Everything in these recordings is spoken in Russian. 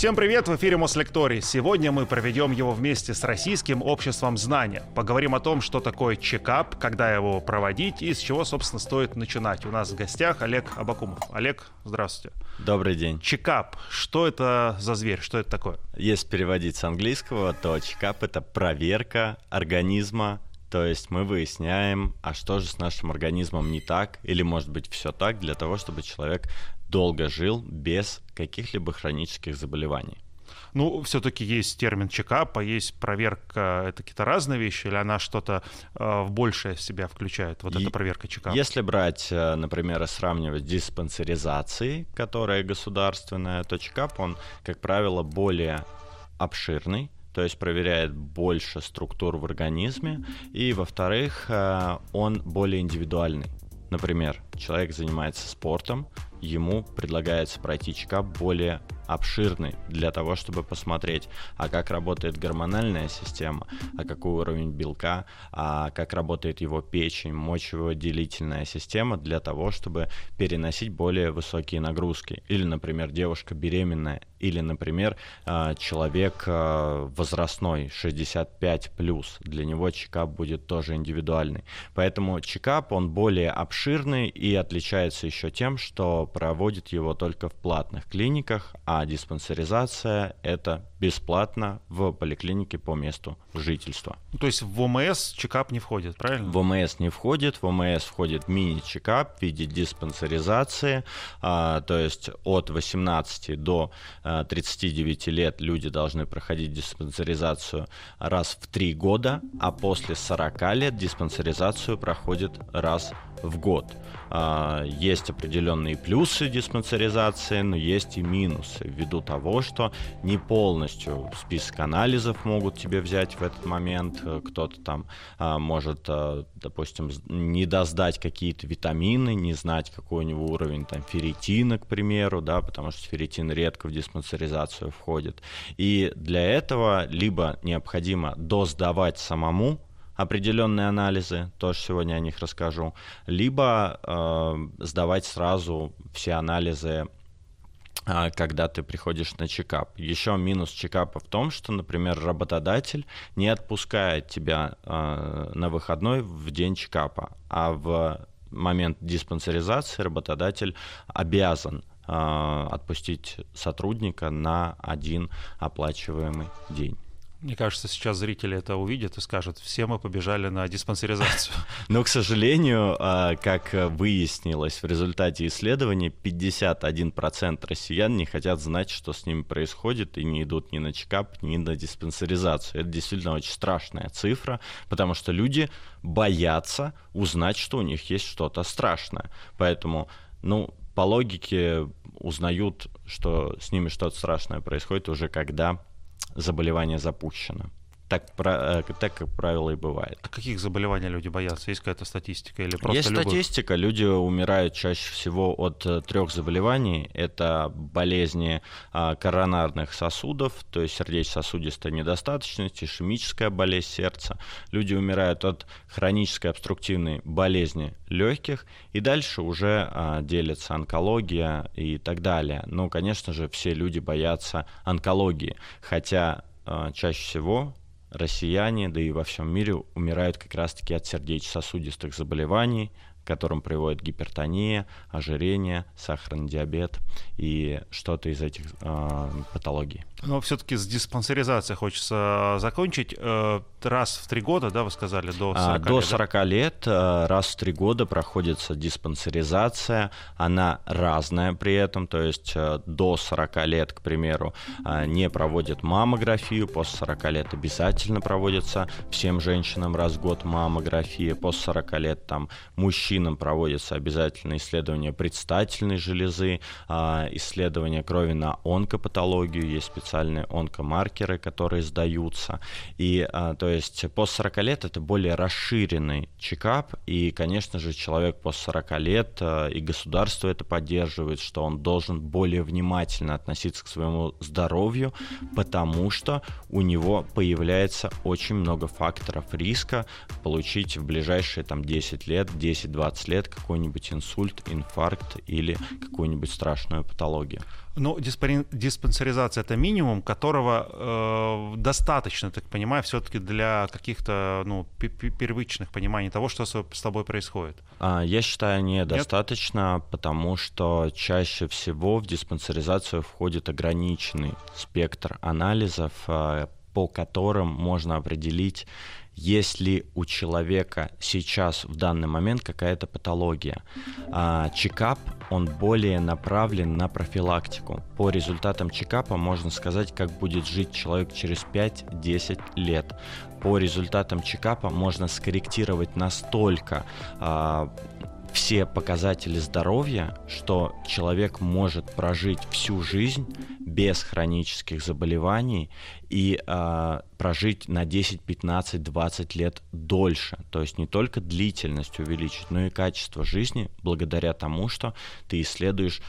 Всем привет! В эфире Мослекторий. Сегодня мы проведем его вместе с Российским обществом знания. Поговорим о том, что такое чекап, когда его проводить и с чего, собственно, стоит начинать. У нас в гостях Олег Абакумов. Олег, здравствуйте. Добрый день. Чекап. Что это за зверь? Что это такое? Если переводить с английского, то чекап — это проверка организма. То есть мы выясняем, а что же с нашим организмом не так, или, может быть, все так, для того, чтобы человек долго жил без каких-либо хронических заболеваний. Ну, все-таки есть термин чекап, а есть проверка. Это какие-то разные вещи, или она что-то большее в себя включает? Вот эта проверка чекапа. Если брать, например, и сравнивать диспансеризации, которая государственная, то чекап, он, как правило, более обширный. То есть проверяет больше структур в организме. И, во-вторых, он более индивидуальный. Например, человек занимается спортом, ему предлагается пройти чекап более обширный для того, чтобы посмотреть, а как работает гормональная система, а какой уровень белка, а как работает его печень, мочевыделительная система, для того, чтобы переносить более высокие нагрузки. Или, например, девушка беременная, или, например, человек возрастной, 65+, для него чекап будет тоже индивидуальный. Поэтому чекап, он более обширный и отличается еще тем, что проводит его только в платных клиниках, а диспансеризация – это бесплатно в поликлинике по месту жительства. То есть в ОМС чекап не входит, правильно? В ОМС не входит. В ОМС входит мини-чекап в виде диспансеризации. То есть от 18 до 39 лет люди должны проходить диспансеризацию раз в 3 года, а после 40 лет диспансеризацию проходит раз в год. Есть определенные плюсы диспансеризации, но есть и минусы, ввиду того, что не полностью список анализов могут тебе взять в этот момент, кто-то там может, допустим, не досдать какие-то витамины, не знать, какой у него уровень там ферритина, к примеру, да, потому что ферритин редко в диспансеризацию входит. И для этого либо необходимо досдавать самому определенные анализы, тоже сегодня о них расскажу, либо сдавать сразу все анализы, когда ты приходишь на чекап. Еще минус чекапа в том, что, например, работодатель не отпускает тебя на выходной в день чекапа, а в момент диспансеризации работодатель обязан отпустить сотрудника на один оплачиваемый день. Мне кажется, сейчас зрители это увидят и скажут: все мы побежали на диспансеризацию. Но, к сожалению, как выяснилось в результате исследования, 51% россиян не хотят знать, что с ними происходит, и не идут ни на чекап, ни на диспансеризацию. Это действительно очень страшная цифра, потому что люди боятся узнать, что у них есть что-то страшное. Поэтому, по логике узнают, что с ними что-то страшное происходит уже когда заболевание запущено. Так, как правило, и бывает. А каких заболеваний люди боятся? Есть какая-то статистика? Или просто есть любых? Статистика. Люди умирают чаще всего от 3 заболеваний. Это болезни коронарных сосудов, то есть сердечно-сосудистая недостаточность, ишемическая болезнь сердца. Люди умирают от хронической обструктивной болезни легких. И дальше уже делится онкология и так далее. Но, конечно же, все люди боятся онкологии. Хотя чаще всего россияне, да и во всем мире, умирают как раз-таки от сердечно-сосудистых заболеваний, к которым приводит гипертония, ожирение, сахарный диабет и что-то из этих патологий. Но все-таки с диспансеризацией хочется закончить. Раз в 3 года, да, вы сказали, до 40 лет? До 40 лет раз в 3 года проходится диспансеризация. Она разная при этом. То есть до 40 лет, к примеру, не проводят маммографию. После 40 лет обязательно проводится всем женщинам раз в год маммография. После 40 лет там мужчинам проводится обязательно исследование предстательной железы, исследование крови на онкопатологию. Есть специальные онкомаркеры, которые сдаются. И, то есть, после 40 лет это более расширенный чекап, и, конечно же, человек после 40 лет, и государство это поддерживает, что он должен более внимательно относиться к своему здоровью, потому что у него появляется очень много факторов риска получить в ближайшие там, 10 лет, 10-20 20 лет какой-нибудь инсульт, инфаркт или какую-нибудь страшную патологию. Ну, диспансеризация — это минимум, которого достаточно, так понимаю, все-таки для каких-то первичных пониманий того, что с тобой происходит. Я считаю, недостаточно, потому что чаще всего в диспансеризацию входит ограниченный спектр анализов, по которым можно определить, есть ли у человека сейчас в данный момент какая-то патология. Чекап, он более направлен на профилактику. По результатам чекапа можно сказать, как будет жить человек через 5-10 лет. По результатам чекапа можно скорректировать настолько все показатели здоровья, что человек может прожить всю жизнь без хронических заболеваний и прожить на 10, 15, 20 лет дольше. То есть не только длительность увеличить, но и качество жизни благодаря тому, что ты исследуешь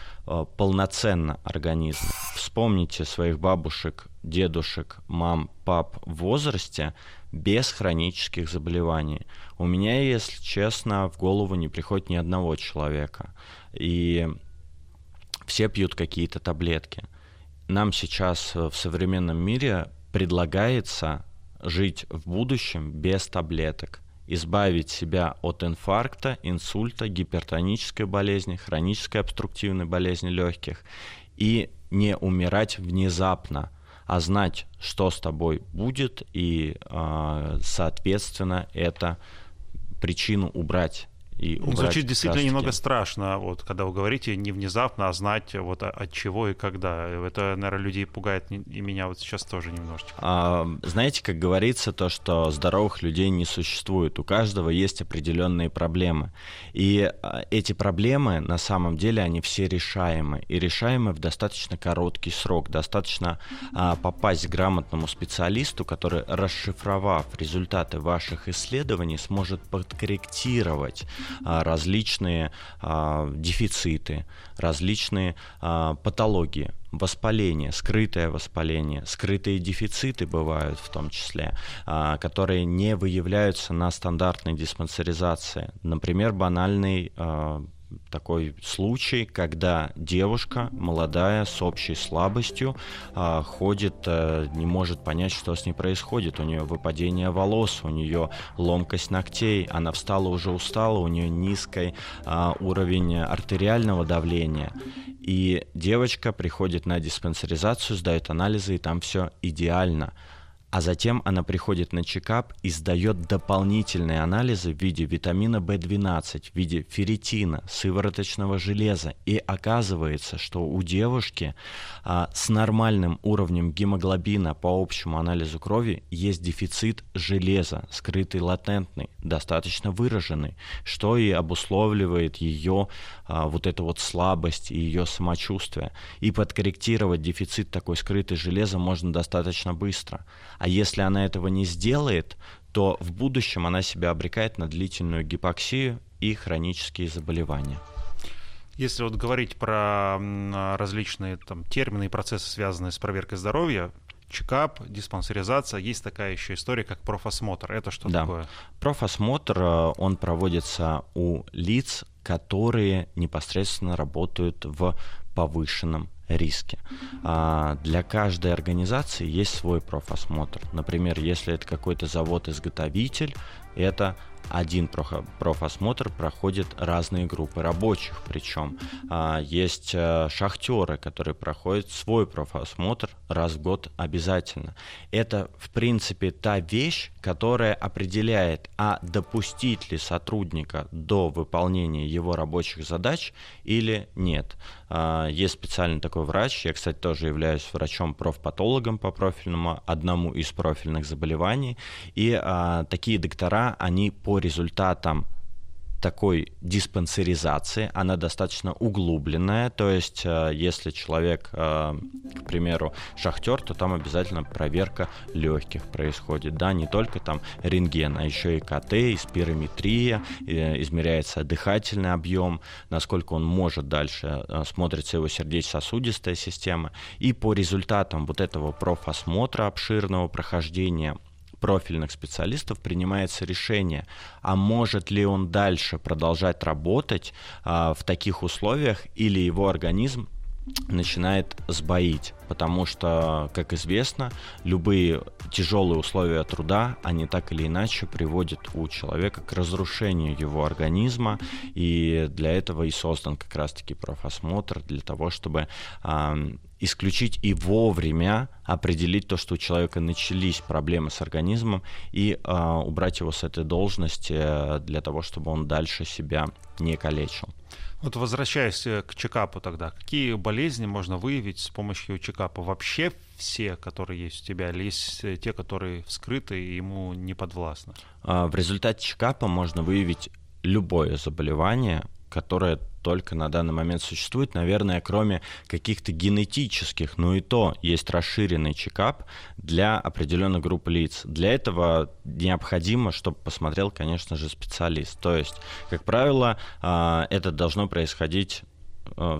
полноценно организм. Вспомните своих бабушек, дедушек, мам, пап в возрасте без хронических заболеваний. У меня, если честно, в голову не приходит ни одного человека. И все пьют какие-то таблетки. Нам сейчас в современном мире предлагается жить в будущем без таблеток, избавить себя от инфаркта, инсульта, гипертонической болезни, хронической обструктивной болезни легких и не умирать внезапно, а знать, что с тобой будет, и, соответственно, это причину убрать. Звучит действительно немного страшно, вот, когда вы говорите не внезапно, а знать вот, от чего и когда. Это, наверное, людей пугает, и меня вот сейчас тоже немножечко. Знаете, как говорится, то, что здоровых людей не существует. У каждого есть определенные проблемы. И эти проблемы, на самом деле, они все решаемы. И решаемы в достаточно короткий срок. Достаточно попасть к грамотному специалисту, который, расшифровав результаты ваших исследований, сможет подкорректировать различные дефициты, различные патологии, воспаление, скрытое воспаление, скрытые дефициты бывают в том числе, которые не выявляются на стандартной диспансеризации. Например, банальный такой случай, когда девушка молодая с общей слабостью ходит, не может понять, что с ней происходит. У нее выпадение волос, у нее ломкость ногтей, она встала уже устала, у нее низкий уровень артериального давления. И девочка приходит на диспансеризацию, сдает анализы, и там все идеально. А затем она приходит на чекап и сдает дополнительные анализы в виде витамина В12, в виде ферритина, сывороточного железа. И оказывается, что у девушки с нормальным уровнем гемоглобина по общему анализу крови есть дефицит железа, скрытый, латентный, достаточно выраженный, что и обусловливает ее вот эту вот слабость и ее самочувствие. И подкорректировать дефицит такой скрытый железа можно достаточно быстро. А если она этого не сделает, то в будущем она себя обрекает на длительную гипоксию и хронические заболевания. Если вот говорить про различные термины и процессы, связанные с проверкой здоровья, чекап, диспансеризация, есть такая еще история, как профосмотр. Это что такое? Профосмотр, он проводится у лиц, которые непосредственно работают в повышенном риски. Для каждой организации есть свой профосмотр. Например, если это какой-то завод-изготовитель, это один профосмотр, проходят разные группы рабочих. Причем есть шахтеры, которые проходят свой профосмотр раз в год обязательно. Это, в принципе, та вещь, которая определяет, а допустить ли сотрудника до выполнения его рабочих задач или нет. Есть специальный такой врач. Я, кстати, тоже являюсь врачом-профпатологом по профильному, одному из профильных заболеваний. И такие доктора, они по результатам такой диспансеризации, она достаточно углубленная, то есть если человек, к примеру, шахтер, то там обязательно проверка легких происходит, да, не только там рентген, а еще и КТ, и спирометрия, измеряется дыхательный объем, насколько он может дальше, смотрится его сердечно-сосудистая система, и по результатам вот этого профосмотра обширного прохождения профильных специалистов принимается решение, а может ли он дальше продолжать работать в таких условиях, или его организм начинает сбоить, потому что, как известно, любые тяжелые условия труда, они так или иначе приводят у человека к разрушению его организма, и для этого и создан как раз-таки профосмотр, для того, чтобы исключить и вовремя определить то, что у человека начались проблемы с организмом, и убрать его с этой должности для того, чтобы он дальше себя не калечил. Вот возвращаясь к чекапу тогда, какие болезни можно выявить с помощью чекапа? Вообще все, которые есть у тебя, или есть те, которые вскрыты и ему не подвластны? В результате чекапа можно выявить любое заболевание, которое только на данный момент существует, наверное, кроме каких-то генетических, но и то есть расширенный чекап для определенной группы лиц. Для этого необходимо, чтобы посмотрел, конечно же, специалист. То есть, как правило, это должно происходить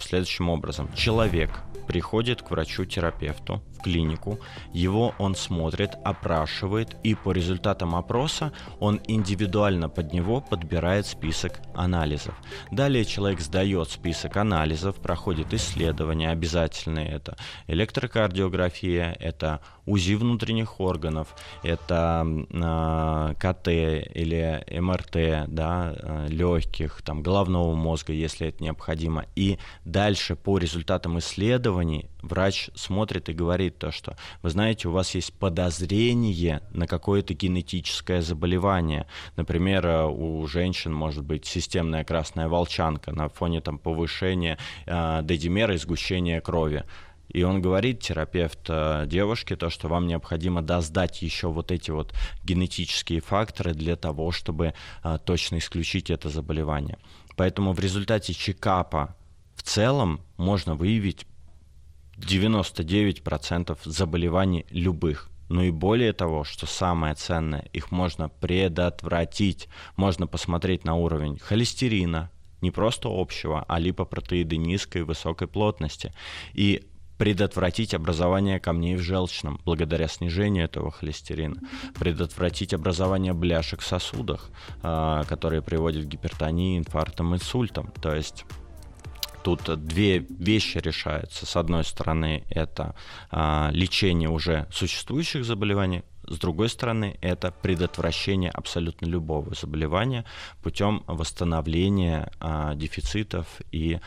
следующим образом. Человек приходит к врачу-терапевту в клинику, его он смотрит, опрашивает, и по результатам опроса он индивидуально под него подбирает список анализов. Далее человек сдает список анализов, проходит исследования обязательные. Это электрокардиография, это УЗИ внутренних органов, это КТ или МРТ, да, легких, там, головного мозга, если это необходимо. И дальше по результатам исследований врач смотрит и говорит то, что, вы знаете, у вас есть подозрение на какое-то генетическое заболевание. Например, у женщин может быть системная красная волчанка на фоне там, повышения дедимера и сгущения крови. И он говорит, терапевт, девушке, то, что вам необходимо доздать еще вот эти вот генетические факторы для того, чтобы точно исключить это заболевание. Поэтому в результате чекапа в целом можно выявить 99% заболеваний любых. Ну и более того, что самое ценное, их можно предотвратить. Можно посмотреть на уровень холестерина, не просто общего, а липопротеиды низкой и высокой плотности. И предотвратить образование камней в желчном благодаря снижению этого холестерина, предотвратить образование бляшек в сосудах, которые приводят к гипертонии, инфарктам, инсультам. То есть тут две вещи решаются. С одной стороны, это лечение уже существующих заболеваний, с другой стороны, это предотвращение абсолютно любого заболевания путем восстановления дефицитов и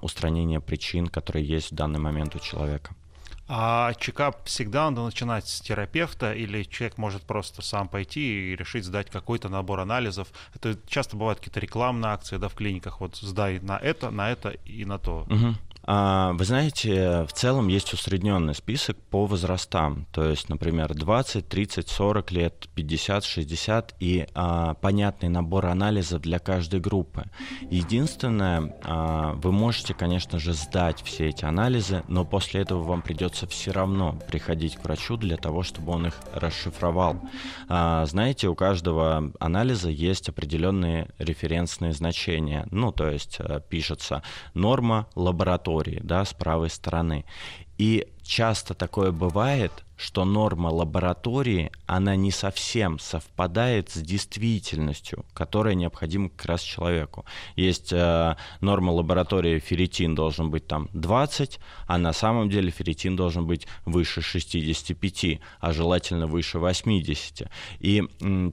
устранения причин, которые есть в данный момент у человека. А чекап всегда надо начинать с терапевта, или человек может просто сам пойти и решить сдать какой-то набор анализов? Это часто бывают какие-то рекламные акции, да, в клиниках, вот сдай на это и на то. Угу. Вы знаете, в целом есть усредненный список по возрастам, то есть, например, 20, 30, 40 лет, 50, 60 и понятный набор анализов для каждой группы. Единственное, вы можете, конечно же, сдать все эти анализы, но после этого вам придется все равно приходить к врачу для того, чтобы он их расшифровал. Знаете, у каждого анализа есть определенные референсные значения, ну, то есть пишется норма лаборатории, да, с правой стороны. И часто такое бывает, что норма лаборатории, она не совсем совпадает с действительностью, которая необходима как раз человеку. Есть норма лаборатории, ферритин должен быть там 20, а на самом деле ферритин должен быть выше 65, а желательно выше 80. И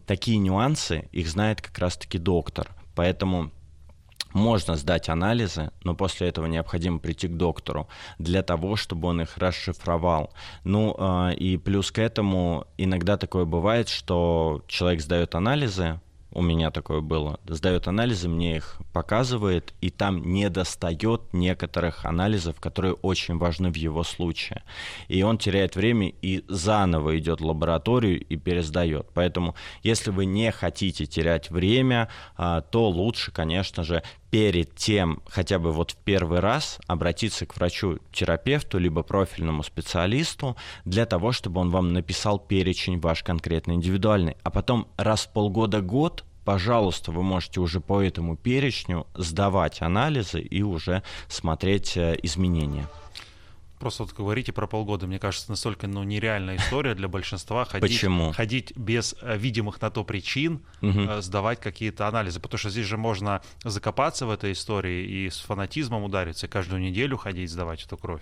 такие нюансы, их знает как раз-таки доктор. Поэтому можно сдать анализы, но после этого необходимо прийти к доктору для того, чтобы он их расшифровал. Ну и плюс к этому иногда такое бывает, что человек сдает анализы, у меня такое было, сдает анализы, мне их показывает, и там недостает некоторых анализов, которые очень важны в его случае. И он теряет время и заново идет в лабораторию и пересдает. Поэтому, если вы не хотите терять время, то лучше, конечно же, перед тем, хотя бы вот в первый раз, обратиться к врачу-терапевту либо профильному специалисту для того, чтобы он вам написал перечень ваш конкретно индивидуальный. А потом раз в полгода-год, пожалуйста, вы можете уже по этому перечню сдавать анализы и уже смотреть изменения. просто вот говорите про полгода. Мне кажется, настолько нереальная история для большинства ходить без видимых на то причин, сдавать какие-то анализы. Потому что здесь же можно закопаться в этой истории и с фанатизмом удариться, и каждую неделю ходить сдавать эту кровь.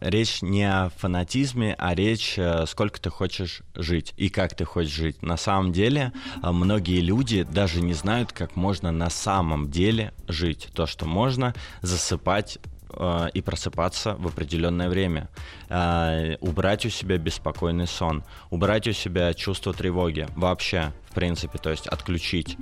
Речь не о фанатизме, а речь, сколько ты хочешь жить и как ты хочешь жить. На самом деле многие люди даже не знают, как можно на самом деле жить. То, что можно засыпать и просыпаться в определенное время, убрать у себя беспокойный сон, убрать у себя чувство тревоги вообще, в принципе, то есть отключить,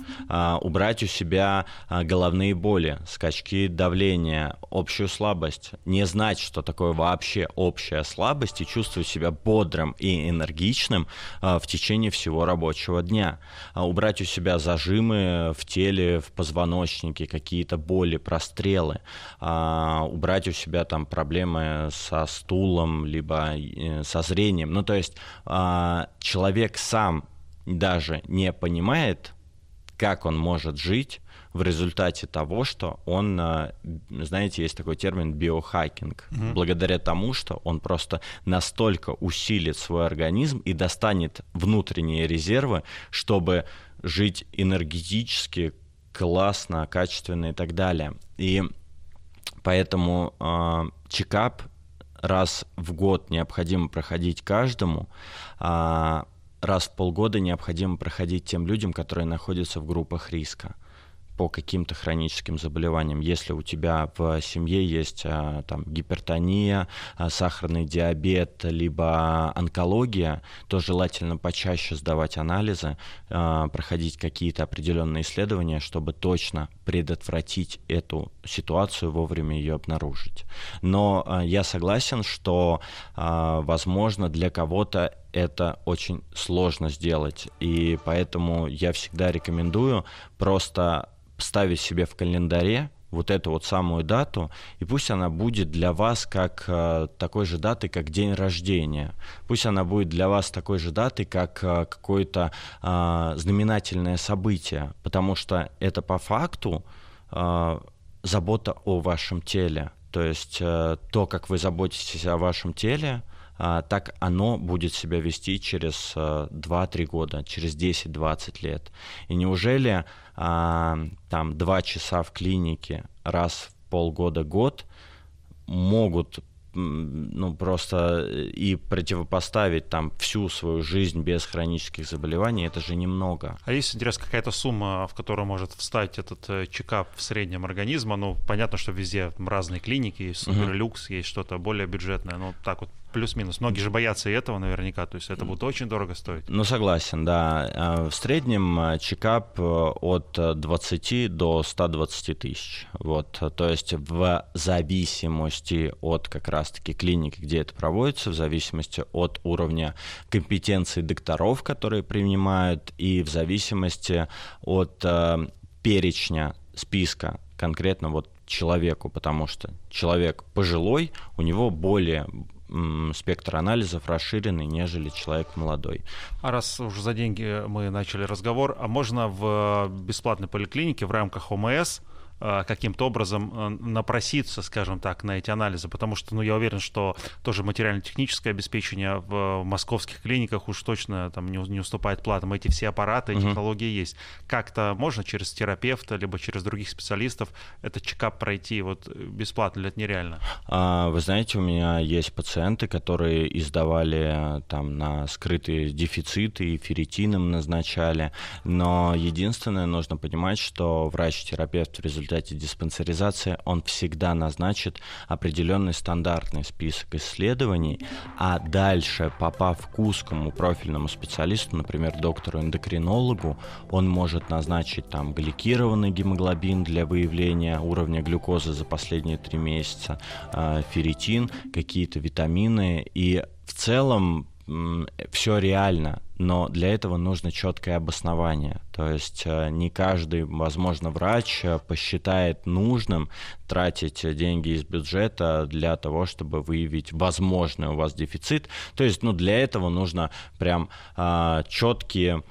убрать у себя головные боли, скачки давления, общую слабость, не знать, что такое вообще общая слабость, и чувствовать себя бодрым и энергичным в течение всего рабочего дня, убрать у себя зажимы в теле, в позвоночнике, какие-то боли, прострелы, убрать у себя там проблемы со стулом, либо со зрением. Ну, то есть человек сам даже не понимает, как он может жить в результате того, что он, знаете, есть такой термин биохакинг, благодаря тому, что он просто настолько усилит свой организм и достанет внутренние резервы, чтобы жить энергетически, классно, качественно и так далее. И поэтому чекап раз в год необходимо проходить каждому, раз в полгода необходимо проходить тем людям, которые находятся в группах риска по каким-то хроническим заболеваниям. Если у тебя в семье есть там, гипертония, сахарный диабет, либо онкология, то желательно почаще сдавать анализы, проходить какие-то определенные исследования, чтобы точно предотвратить эту ситуацию, вовремя ее обнаружить. Но я согласен, что, возможно, для кого-то это очень сложно сделать, и поэтому я всегда рекомендую просто ставить себе в календаре вот эту вот самую дату, и пусть она будет для вас как такой же даты, как день рождения. Пусть она будет для вас такой же даты, как какое-то знаменательное событие, потому что это по факту забота о вашем теле. То есть то, как вы заботитесь о вашем теле, так оно будет себя вести через 2-3 года, через 10-20 лет. И неужели там 2 часа в клинике раз в полгода-год могут просто и противопоставить там всю свою жизнь без хронических заболеваний, это же немного. А есть, интересно, какая-то сумма, в которую может встать этот чекап в среднем организма? Ну, понятно, что везде там разные клиники, есть суперлюкс, есть что-то более бюджетное, но так вот плюс-минус. Многие же боятся и этого наверняка, то есть это будет очень дорого стоить. Ну, согласен, да. В среднем чекап от 20 до 120 тысяч. Вот. То есть в зависимости от как раз-таки клиники, где это проводится, в зависимости от уровня компетенции докторов, которые принимают, и в зависимости от перечня, списка конкретно вот человеку, потому что человек пожилой, у него более спектр анализов расширенный, нежели человек молодой. А раз уже за деньги мы начали разговор, а можно в бесплатной поликлинике в рамках ОМС каким-то образом напроситься, скажем так, на эти анализы? Потому что, я уверен, что тоже материально-техническое обеспечение в московских клиниках уж точно там не уступает платам. Эти все аппараты, технологии есть. Как-то можно через терапевта, либо через других специалистов этот чекап пройти бесплатно, или это нереально? Вы знаете, у меня есть пациенты, которые издавали там на скрытые дефициты и ферритином назначали. Но единственное, нужно понимать, что врач-терапевт в результате диспансеризации, он всегда назначит определенный стандартный список исследований, а дальше, попав к узкому профильному специалисту, например, доктору-эндокринологу, он может назначить там гликированный гемоглобин для выявления уровня глюкозы за последние 3 месяца, ферритин, какие-то витамины, и в целом все реально, но для этого нужно четкое обоснование. То есть не каждый, возможно, врач посчитает нужным тратить деньги из бюджета для того, чтобы выявить возможный у вас дефицит. То есть для этого нужно прям четкие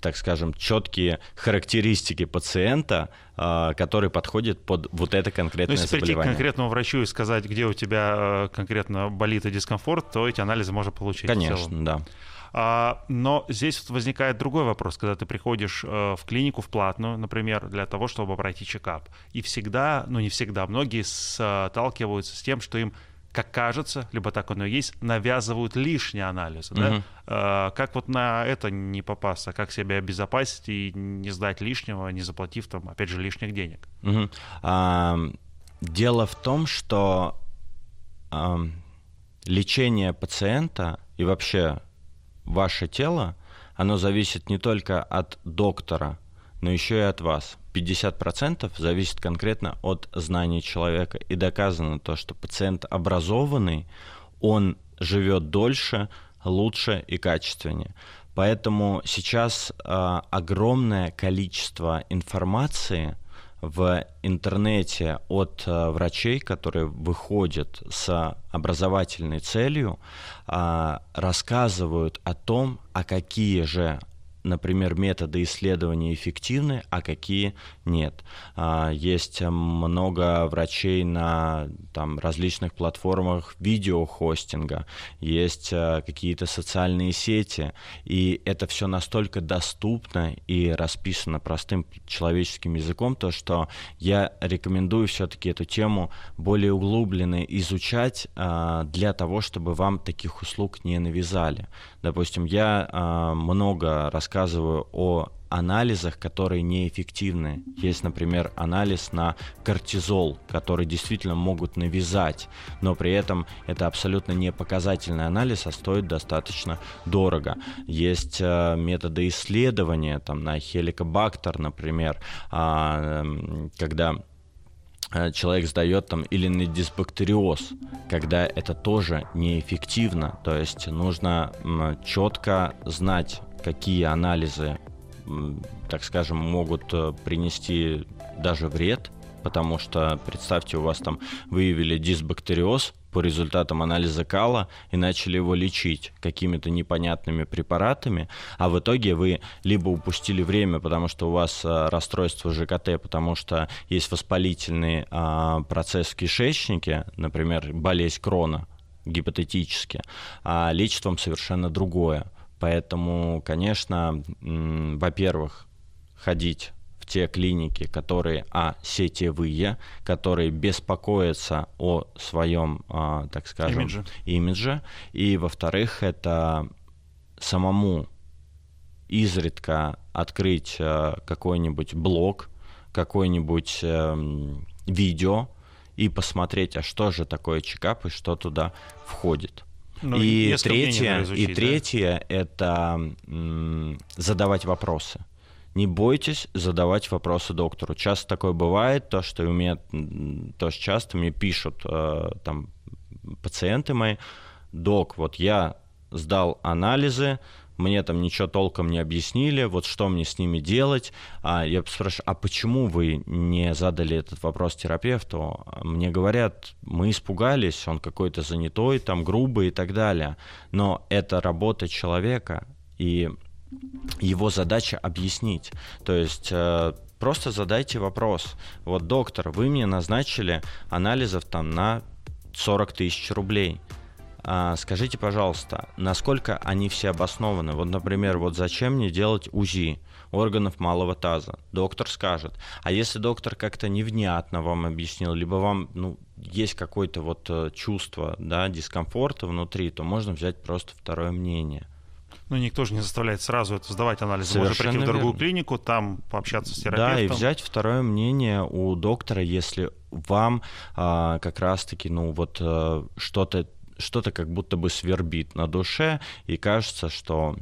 так скажем, четкие характеристики пациента, который подходит под вот это конкретное заболевание. Если прийти к конкретному врачу и сказать, где у тебя конкретно болит и дискомфорт, то эти анализы можно получить. Конечно, да. Но здесь возникает другой вопрос, когда ты приходишь в клинику в платную, например, для того, чтобы пройти чекап. И всегда, ну не всегда, многие сталкиваются с тем, что им, как кажется, либо так оно и есть, навязывают лишние анализы. Да? Как вот на это не попасться, как себя обезопасить и не сдать лишнего, не заплатив там, опять же, лишних денег? Дело в том, что лечение пациента и вообще ваше тело, оно зависит не только от доктора, но еще и от вас. 50% зависит конкретно от знаний человека. И доказано то, что пациент образованный, он живет дольше, лучше и качественнее. Поэтому сейчас огромное количество информации в интернете от врачей, которые выходят с образовательной целью, рассказывают о том, а какие же, например, методы исследования эффективны, а какие нет. Есть много врачей на различных платформах видеохостинга, есть какие-то социальные сети, и это все настолько доступно и расписано простым человеческим языком, то что я рекомендую все-таки эту тему более углубленно изучать для того, чтобы вам таких услуг не навязали. Допустим, я много рассказываю о анализах, которые неэффективны. Есть, например, анализ на кортизол, который действительно могут навязать, но при этом это абсолютно не показательный анализ, а стоит достаточно дорого. Есть методы исследования на хеликобактер, например, когда человек сдает или на дисбактериоз, когда это тоже неэффективно. То есть нужно четко знать, какие анализы, так скажем, могут принести даже вред, потому что, представьте, у вас выявили дисбактериоз по результатам анализа кала и начали его лечить какими-то непонятными препаратами, а в итоге вы либо упустили время, потому что у вас расстройство ЖКТ, потому что есть воспалительный процесс в кишечнике, например, болезнь Крона, гипотетически, а лечит вам совершенно другое. Поэтому, конечно, во-первых, ходить в те клиники, которые сетевые, которые беспокоятся о своем, так скажем, имидже. И, во-вторых, это самому изредка открыть какой-нибудь блог, какой-нибудь видео и посмотреть, а что же такое чекап и что туда входит. И третье, это задавать вопросы. Не бойтесь задавать вопросы доктору. Часто такое бывает, часто мне пишут пациенты мои: док, вот я сдал анализы, мне ничего толком не объяснили, вот что мне с ними делать. Я спрашиваю, а почему вы не задали этот вопрос терапевту? Мне говорят, мы испугались, он какой-то занятой, грубый и так далее. Но это работа человека, и его задача объяснить. То есть просто задайте вопрос. Вот, доктор, вы мне назначили анализов на 40 тысяч рублей. Скажите, пожалуйста, насколько они все обоснованы? Вот, например, зачем мне делать УЗИ органов малого таза? Доктор скажет. А если доктор как-то невнятно вам объяснил, либо вам есть какое-то чувство дискомфорта внутри, то можно взять просто второе мнение. Никто же не заставляет сразу это сдавать анализы. Совершенно можно прийти в другую клинику, там пообщаться с терапевтом. Да, и взять второе мнение у доктора, если вам как раз-таки что-то как будто бы свербит на душе, и кажется, что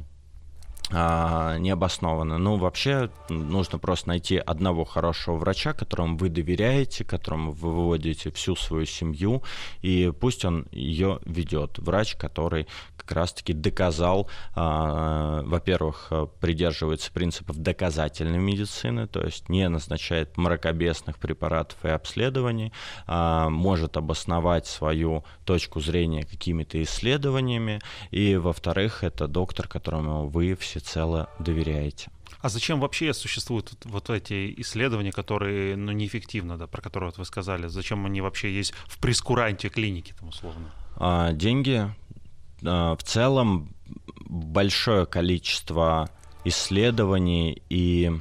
необоснованно. Вообще нужно просто найти одного хорошего врача, которому вы доверяете, которому вы выводите всю свою семью, и пусть он ее ведет. Врач, который как раз-таки доказал, во-первых, придерживается принципов доказательной медицины, то есть не назначает мракобесных препаратов и обследований, может обосновать свою точку зрения какими-то исследованиями, и, во-вторых, это доктор, которому вы все всецело доверяете. А зачем вообще существуют вот эти исследования, которые неэффективны, да, про которые вот вы сказали? Зачем они вообще есть в прескуранте клиники, там, условно? Деньги. В целом большое количество исследований и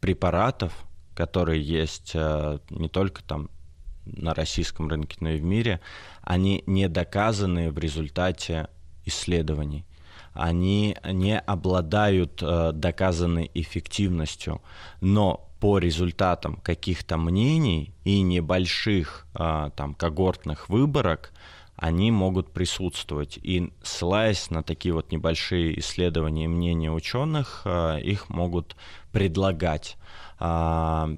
препаратов, которые есть не только там на российском рынке, но и в мире, они не доказаны в результате исследований. Они не обладают доказанной эффективностью, но по результатам каких-то мнений и небольших там, когортных выборок они могут присутствовать. И ссылаясь на такие вот небольшие исследования и мнения ученых, их могут предлагать. Я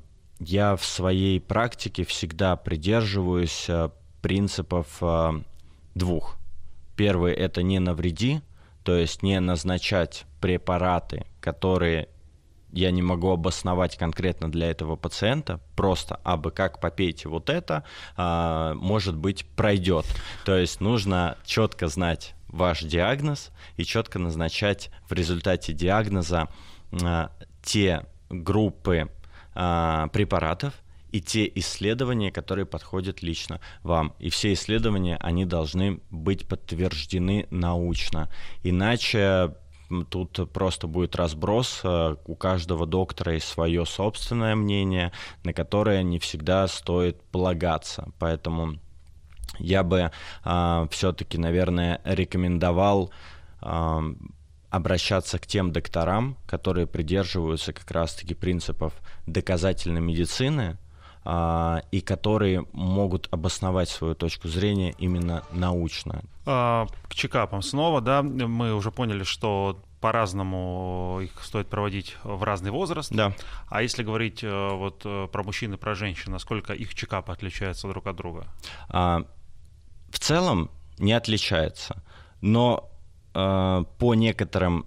в своей практике всегда придерживаюсь принципов двух. Первый — это не навреди, то есть не назначать препараты, которые я не могу обосновать конкретно для этого пациента, просто абы как попейте вот это, может быть, пройдет. То есть нужно четко знать ваш диагноз и четко назначать в результате диагноза те группы препаратов и те исследования, которые подходят лично вам. И все исследования, они должны быть подтверждены научно. Иначе тут просто будет разброс, у каждого доктора есть свое собственное мнение, на которое не всегда стоит полагаться. Поэтому я бы все-таки, наверное, рекомендовал обращаться к тем докторам, которые придерживаются как раз-таки принципов доказательной медицины, и которые могут обосновать свою точку зрения именно научно. К чекапам снова, да, мы уже поняли, что по-разному их стоит проводить в разный возраст. Да. А если говорить вот про мужчин и про женщин, насколько их чекапы отличаются друг от друга? В целом не отличается, но по некоторым,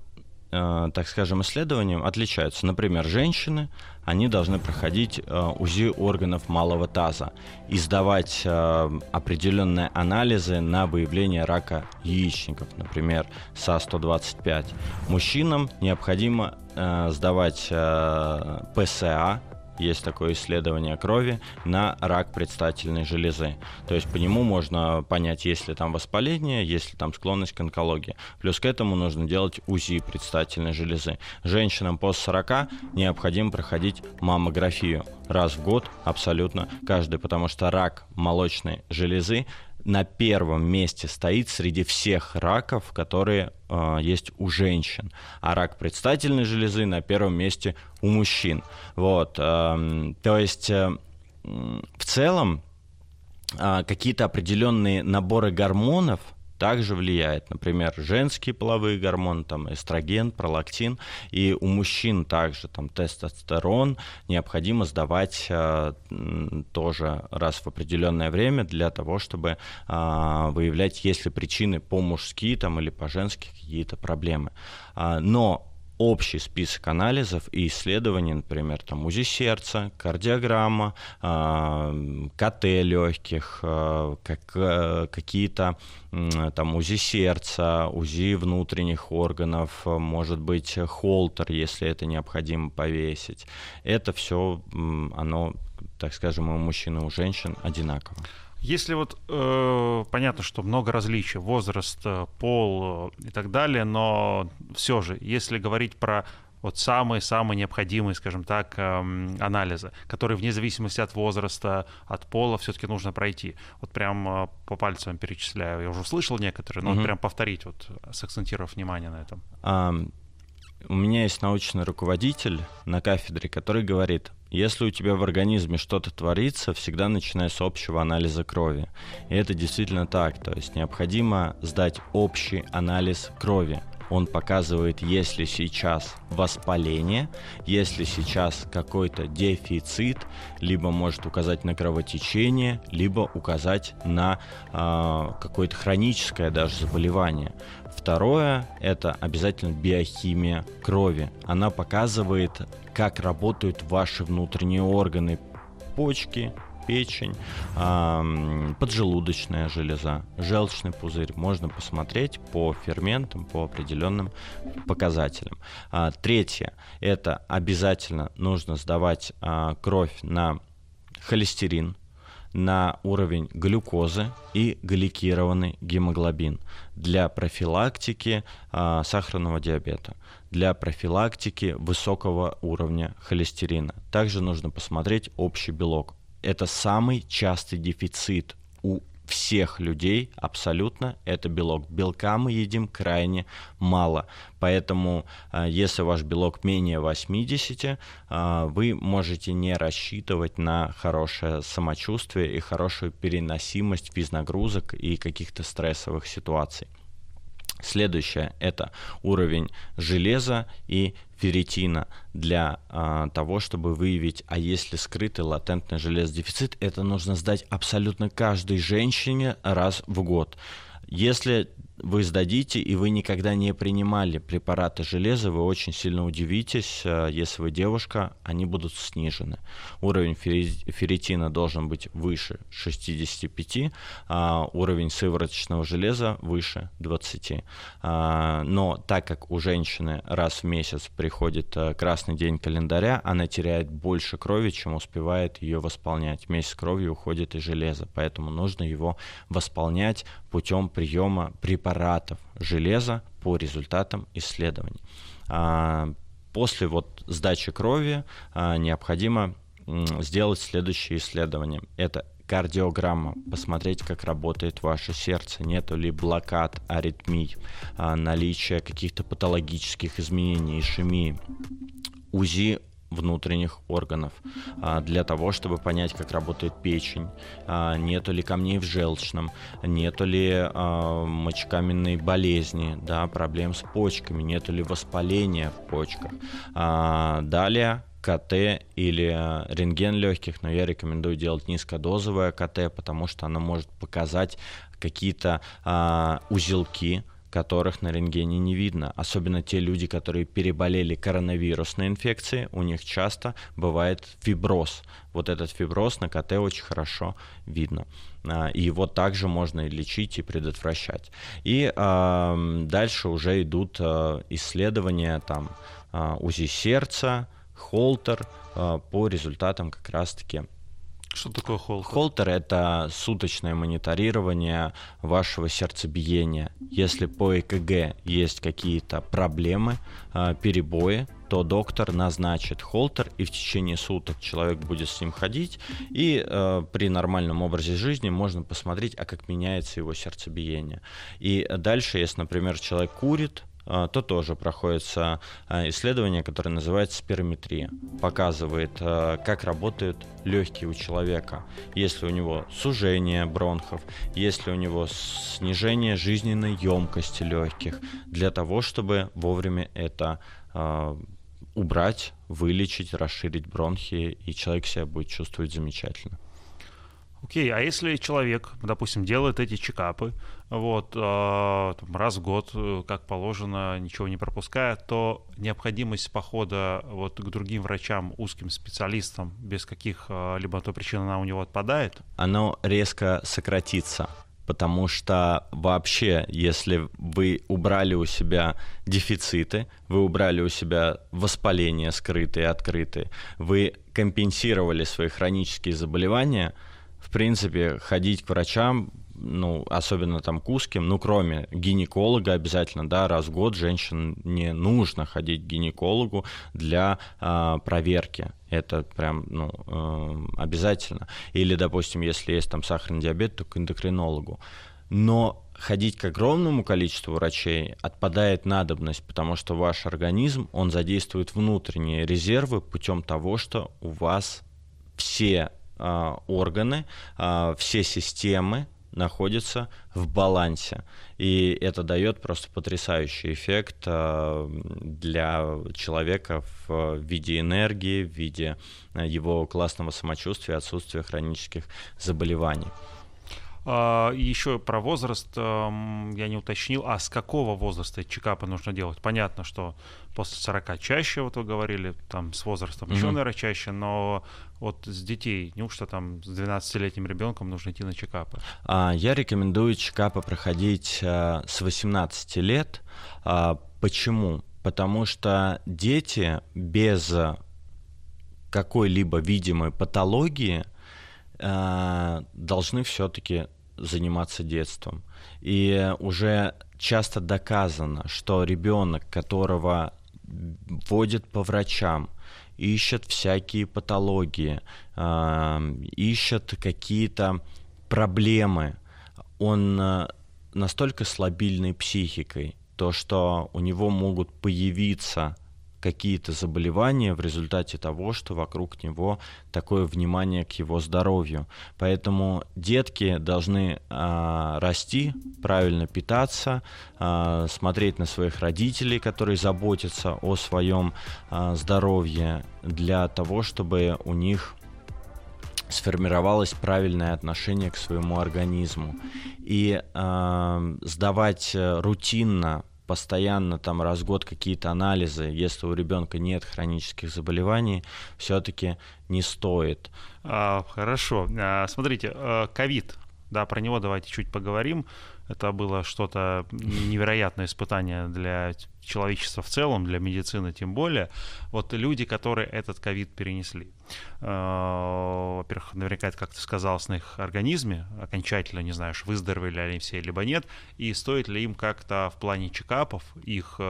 так скажем, исследованиям отличаются. Например, женщины, они должны проходить УЗИ органов малого таза и сдавать определенные анализы на выявление рака яичников, например, СА-125. Мужчинам необходимо сдавать ПСА, есть такое исследование крови, на рак предстательной железы. То есть по нему можно понять, есть ли там воспаление, есть ли там склонность к онкологии. Плюс к этому нужно делать УЗИ предстательной железы. Женщинам после 40 необходимо проходить маммографию раз в год абсолютно каждый, потому что рак молочной железы на первом месте стоит среди всех раков, которые есть у женщин. А рак предстательной железы на первом месте у мужчин. Вот. То есть в целом какие-то определенные наборы гормонов также влияет, например, женские половые гормоны, там, эстроген, пролактин, и у мужчин также там, тестостерон необходимо сдавать тоже раз в определенное время для того, чтобы выявлять, есть ли причины по-мужски там, или по-женски какие-то проблемы. Но общий список анализов и исследований, например, там, УЗИ сердца, кардиограмма, КТ легких, какие-то там, УЗИ сердца, УЗИ внутренних органов, может быть, холтер, если это необходимо повесить. Это все, оно, так скажем, у мужчин и у женщин одинаково. Если вот понятно, что много различий, возраст, пол и так далее, но все же, если говорить про вот самые-самые необходимые, скажем так, анализы, которые вне зависимости от возраста, от пола все-таки нужно пройти. Вот прям по пальцам перечисляю, я уже услышал некоторые, но вот прям повторить, вот, сакцентировав внимание на этом. У меня есть научный руководитель на кафедре, который говорит: если у тебя в организме что-то творится, всегда начинай с общего анализа крови. И это действительно так, то есть необходимо сдать общий анализ крови. Он показывает, есть ли сейчас воспаление, есть ли сейчас какой-то дефицит, либо может указать на кровотечение, либо указать на какое-то хроническое даже заболевание. Второе – это обязательно биохимия крови. Она показывает, как работают ваши внутренние органы – почки, печень, поджелудочная железа, желчный пузырь. Можно посмотреть по ферментам, по определенным показателям. Третье, это обязательно нужно сдавать кровь на холестерин, на уровень глюкозы и гликированный гемоглобин для профилактики сахарного диабета, для профилактики высокого уровня холестерина. Также нужно посмотреть общий белок. Это самый частый дефицит у всех людей абсолютно, это белок. Белка мы едим крайне мало, поэтому если ваш белок менее 80, вы можете не рассчитывать на хорошее самочувствие и хорошую переносимость физнагрузок и каких-то стрессовых ситуаций. Следующее – это уровень железа и ферритина для того, чтобы выявить, а если скрытый латентный железодефицит, это нужно сдать абсолютно каждой женщине раз в год. Если вы сдадите и вы никогда не принимали препараты железа, вы очень сильно удивитесь, если вы девушка, они будут снижены. Уровень ферритина должен быть выше 65, уровень сывороточного железа выше 20. Но так как у женщины раз в месяц приходит красный день календаря, она теряет больше крови, чем успевает ее восполнять. Вместе с кровью уходит и железо, поэтому нужно его восполнять путем приема препаратов железа по результатам исследований. После сдачи крови необходимо сделать следующее исследование. Это кардиограмма, посмотреть, как работает ваше сердце, нету ли блокад, аритмий, наличие каких-то патологических изменений, ишемии, УЗИ внутренних органов, для того, чтобы понять, как работает печень, нету ли камней в желчном, нету ли мочекаменной болезни, да, проблем с почками, нету ли воспаления в почках. Далее КТ или рентген легких, но я рекомендую делать низкодозовое КТ, потому что оно может показать какие-то узелки, которых на рентгене не видно. Особенно те люди, которые переболели коронавирусной инфекцией, у них часто бывает фиброз. Вот этот фиброз на КТ очень хорошо видно. И его также можно и лечить, и предотвращать. И дальше уже идут исследования там, УЗИ сердца, холтер по результатам как раз-таки. Что такое холтер? Холтер – это суточное мониторирование вашего сердцебиения. Если по ЭКГ есть какие-то проблемы, перебои, то доктор назначит холтер, и в течение суток человек будет с ним ходить, и при нормальном образе жизни можно посмотреть, а как меняется его сердцебиение. И дальше, если, например, человек курит, то тоже проходится исследование, которое называется спирометрия. Показывает, как работают легкие у человека. Если у него сужение бронхов, если у него снижение жизненной емкости легких, для того, чтобы вовремя это убрать, вылечить, расширить бронхи, и человек себя будет чувствовать замечательно. Окей, а если человек, допустим, делает эти чекапы раз в год, как положено, ничего не пропуская, то необходимость похода к другим врачам, узким специалистам, без каких-либо той причин она у него отпадает? Оно резко сократится. Потому что вообще, если вы убрали у себя дефициты, вы убрали у себя воспаления скрытые, открытые, вы компенсировали свои хронические заболевания, в принципе, ходить к врачам, особенно там к узким, кроме гинеколога обязательно, да, раз в год женщин не нужно ходить к гинекологу для проверки. Это прям, обязательно. Или, допустим, если есть там сахарный диабет, то к эндокринологу. Но ходить к огромному количеству врачей отпадает надобность, потому что ваш организм, он задействует внутренние резервы путем того, что у вас все органы, все системы находятся в балансе. И это дает просто потрясающий эффект для человека в виде энергии, в виде его классного самочувствия, отсутствия хронических заболеваний. Еще про возраст я не уточнил, а с какого возраста чекапы нужно делать? Понятно, что после 40 чаще, вот вы говорили, там с возрастом еще, наверное, чаще, но вот с детей, неужто там с 12-летним ребенком нужно идти на чекапы? Я рекомендую чекапы проходить с 18 лет. Почему? Потому что дети без какой-либо видимой патологии должны все-таки заниматься детством. И уже часто доказано, что ребенок, которого водят по врачам, ищет всякие патологии, ищет какие-то проблемы, он настолько слабильной психикой, то, что у него могут появиться какие-то заболевания в результате того, что вокруг него такое внимание к его здоровью. Поэтому детки должны расти, правильно питаться, смотреть на своих родителей, которые заботятся о своем здоровье, для того, чтобы у них сформировалось правильное отношение к своему организму. И сдавать рутинно, постоянно там раз в год какие-то анализы, если у ребенка нет хронических заболеваний, все-таки не стоит. Хорошо. Смотрите, ковид, да, про него давайте чуть поговорим. Это было что-то невероятное испытание для человечества в целом, для медицины тем более. Вот люди, которые этот ковид перенесли. Во-первых, наверняка это как-то сказалось на их организме. Окончательно, не знаю, выздоровели они все, либо нет. И стоит ли им как-то в плане чекапов, их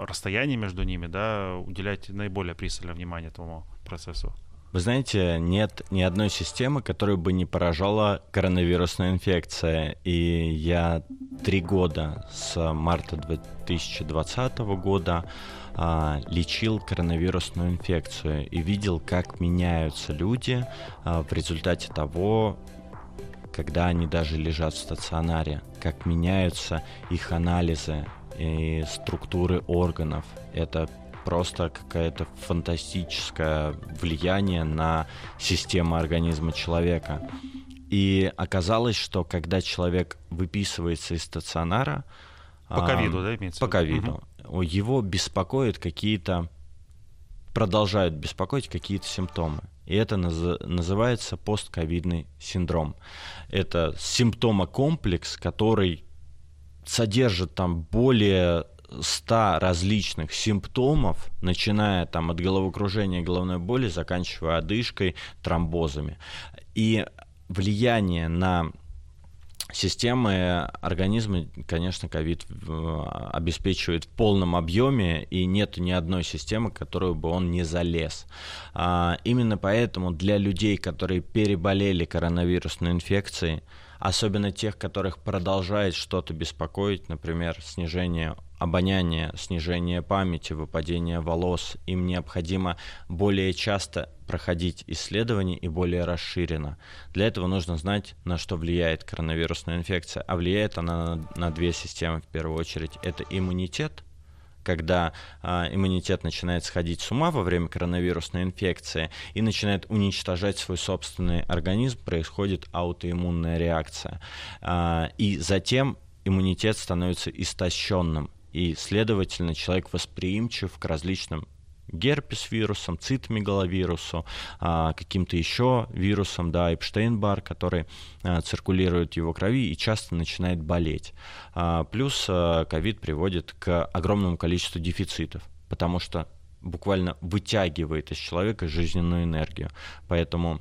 расстояние между ними, да, уделять наиболее пристальное внимание этому процессу? Вы знаете, нет ни одной системы, которую бы не поражала коронавирусная инфекция. И я 3 года, с марта 2020 года, лечил коронавирусную инфекцию и видел, как меняются люди в результате того, когда они даже лежат в стационаре, как меняются их анализы и структуры органов. Это просто какое-то фантастическое влияние на систему организма человека. И оказалось, что когда человек выписывается из стационара... По ковиду, да, имеется? По ковиду. Его беспокоят какие-то... Продолжают беспокоить какие-то симптомы. И это называется постковидный синдром. Это симптомокомплекс, который содержит там более 100 различных симптомов, начиная там от головокружения, головной боли, заканчивая одышкой, тромбозами. И влияние на системы организма, конечно, ковид обеспечивает в полном объеме, и нет ни одной системы, в которую бы он не залез. Именно поэтому для людей, которые переболели коронавирусной инфекцией, особенно тех, которых продолжает что-то беспокоить, например, снижение обоняния, снижение памяти, выпадение волос, им необходимо более часто проходить исследования и более расширенно. Для этого нужно знать, на что влияет коронавирусная инфекция. А влияет она на 2 системы в первую очередь. Это иммунитет, когда иммунитет начинает сходить с ума во время коронавирусной инфекции и начинает уничтожать свой собственный организм, происходит аутоиммунная реакция. И затем иммунитет становится истощенным, и, следовательно, человек восприимчив к различным герпес-вирусам, цитомегаловирусу, каким-то еще вирусам, да, Эпштейн-Бар, который циркулирует в его крови и часто начинает болеть. Плюс ковид приводит к огромному количеству дефицитов, потому что буквально вытягивает из человека жизненную энергию. Поэтому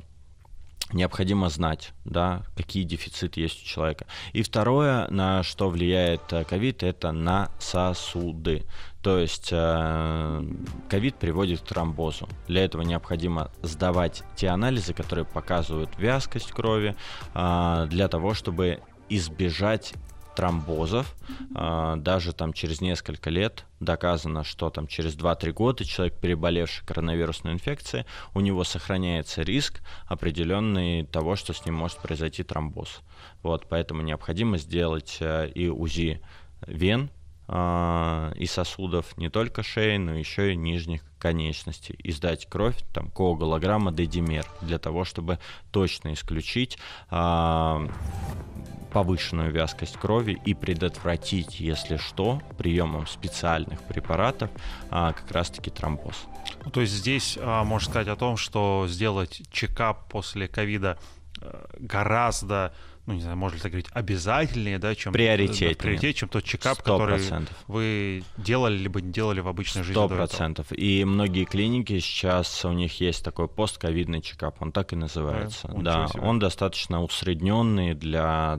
необходимо знать, да, какие дефициты есть у человека. И второе, на что влияет ковид, это на сосуды. То есть ковид приводит к тромбозу. Для этого необходимо сдавать те анализы, которые показывают вязкость крови, для того, чтобы избежать тромбозов. Даже там через несколько лет доказано, что там через 2-3 года человек, переболевший коронавирусной инфекцией, у него сохраняется риск определенный того, что с ним может произойти тромбоз. Вот, поэтому необходимо сделать и УЗИ вен, и сосудов не только шеи, но еще и нижних конечностей, и сдать кровь там коагулограмма, дедимер, для того, чтобы точно исключить повышенную вязкость крови и предотвратить, если что, приемом специальных препаратов как раз-таки тромбоз. То есть здесь можно сказать о том, что сделать чекап после ковида гораздо, ну, не знаю, можно ли так говорить, обязательнее, да, чем приоритет, чем тот чекап, 100%. Который вы делали либо не делали в обычной жизни. 100%. И многие клиники сейчас, у них есть такой постковидный чекап, он так и называется. Да, он достаточно усредненный для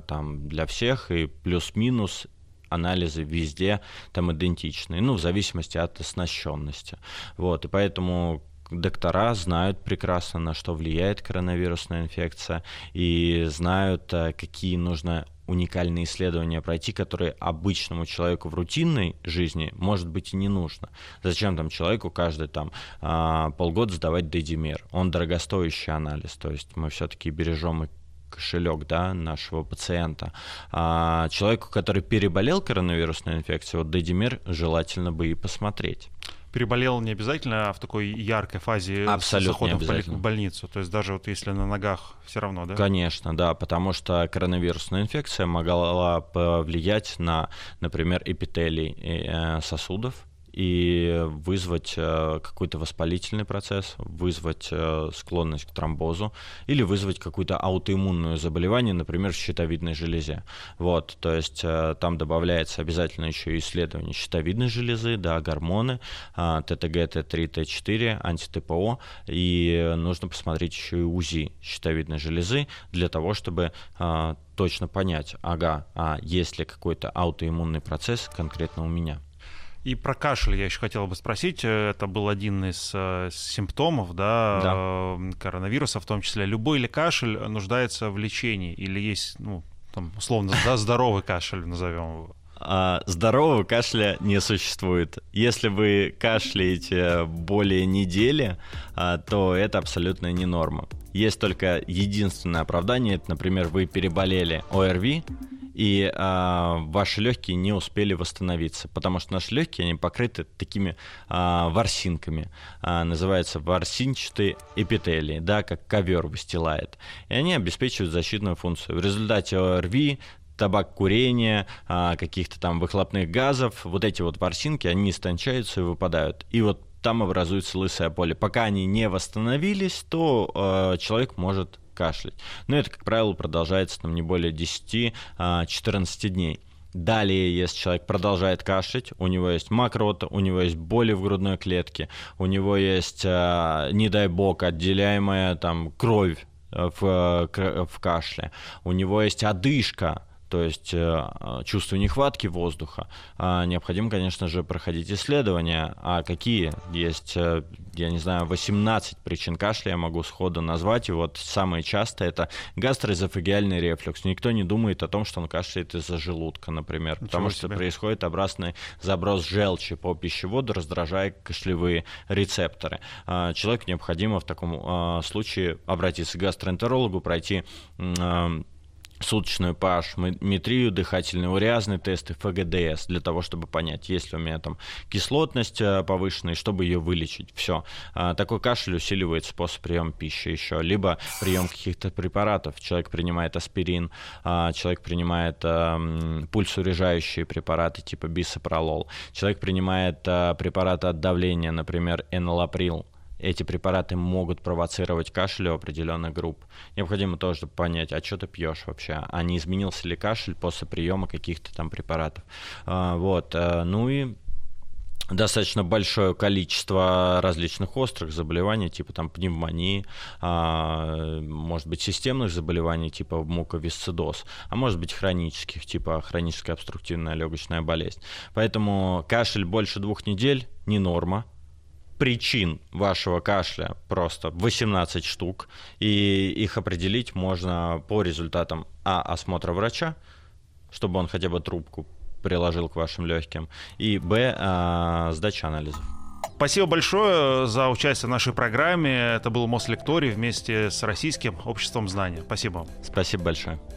всех, и плюс-минус анализы везде там идентичные, ну, в зависимости от оснащенности. Вот, и поэтому доктора знают прекрасно, на что влияет коронавирусная инфекция, и знают, какие нужно уникальные исследования пройти, которые обычному человеку в рутинной жизни, может быть, и не нужно. Зачем там человеку каждый полгода сдавать дедимер? Он дорогостоящий анализ, то есть мы все-таки бережем и кошелек, да, нашего пациента. А человеку, который переболел коронавирусной инфекцией, вот дедимер желательно бы и посмотреть. Переболел не обязательно, а в такой яркой фазе с заходом в больницу. То есть даже вот если на ногах, все равно, да? Конечно, да, потому что коронавирусная инфекция могла повлиять на, например, эпителий сосудов и вызвать какой-то воспалительный процесс, вызвать склонность к тромбозу или вызвать какое-то аутоиммунное заболевание, например, в щитовидной железе. Вот, то есть там добавляется обязательно еще исследование щитовидной железы, да, гормоны, ТТГ, Т3, Т4, анти-ТПО, и нужно посмотреть еще и УЗИ щитовидной железы для того, чтобы точно понять, есть ли какой-то аутоиммунный процесс конкретно у меня. И про кашель я еще хотел бы спросить. Это был один из симптомов, коронавируса, в том числе. Любой ли кашель нуждается в лечении? Или есть, здоровый кашель, назовем его? Здорового кашля не существует. Если вы кашляете более недели, то это абсолютно не норма. Есть только единственное оправдание. Это, например, вы переболели ОРВИ, и ваши легкие не успели восстановиться, потому что наши легкие, они покрыты такими ворсинками, называются ворсинчатые эпителии, да, как ковер выстилает, и они обеспечивают защитную функцию. В результате ОРВИ, табакокурения, каких-то там выхлопных газов, вот эти вот ворсинки, они истончаются и выпадают, и вот там образуется лысое поле. Пока они не восстановились, то человек может кашлять. Но это, как правило, продолжается не более 10-14 дней. Далее, если человек продолжает кашлять, у него есть мокрота, у него есть боли в грудной клетке, у него есть, не дай бог, отделяемая кровь в кашле, у него есть одышка, то есть чувство нехватки воздуха, необходимо, конечно же, проходить исследования. А какие есть, я не знаю, 18 причин кашля я могу сходу назвать. И вот самое частое — это гастроэзофагеальный рефлюкс. Никто не думает о том, что он кашляет из-за желудка, например, потому что происходит обратный заброс желчи по пищеводу, раздражая кашлевые рецепторы. Человеку необходимо в таком случае обратиться к гастроэнтерологу, пройти суточную pH-метрию, дыхательно-уреазный тест и ФГДС, для того, чтобы понять, есть ли у меня там кислотность повышенная, чтобы ее вылечить. Все. Такой кашель усиливает способ приема пищи еще, либо прием каких-то препаратов. Человек принимает аспирин, человек принимает пульсоурежающие препараты типа бисопролол, человек принимает препараты от давления, например, энолаприл. Эти препараты могут провоцировать кашель у определенных групп. Необходимо тоже понять, а что ты пьешь вообще, а не изменился ли кашель после приема каких-то там препаратов. Ну и достаточно большое количество различных острых заболеваний, типа пневмонии, может быть, системных заболеваний, типа муковисцидоз, а может быть, хронических, типа хроническая обструктивная легочная болезнь. Поэтому кашель больше 2 недель – не норма. Причин вашего кашля просто 18 штук, и их определить можно по результатам осмотра врача, чтобы он хотя бы трубку приложил к вашим легким, и сдача анализов. Спасибо большое за участие в нашей программе. Это был Мослекторий вместе с Российским обществом знания. Спасибо. Спасибо большое.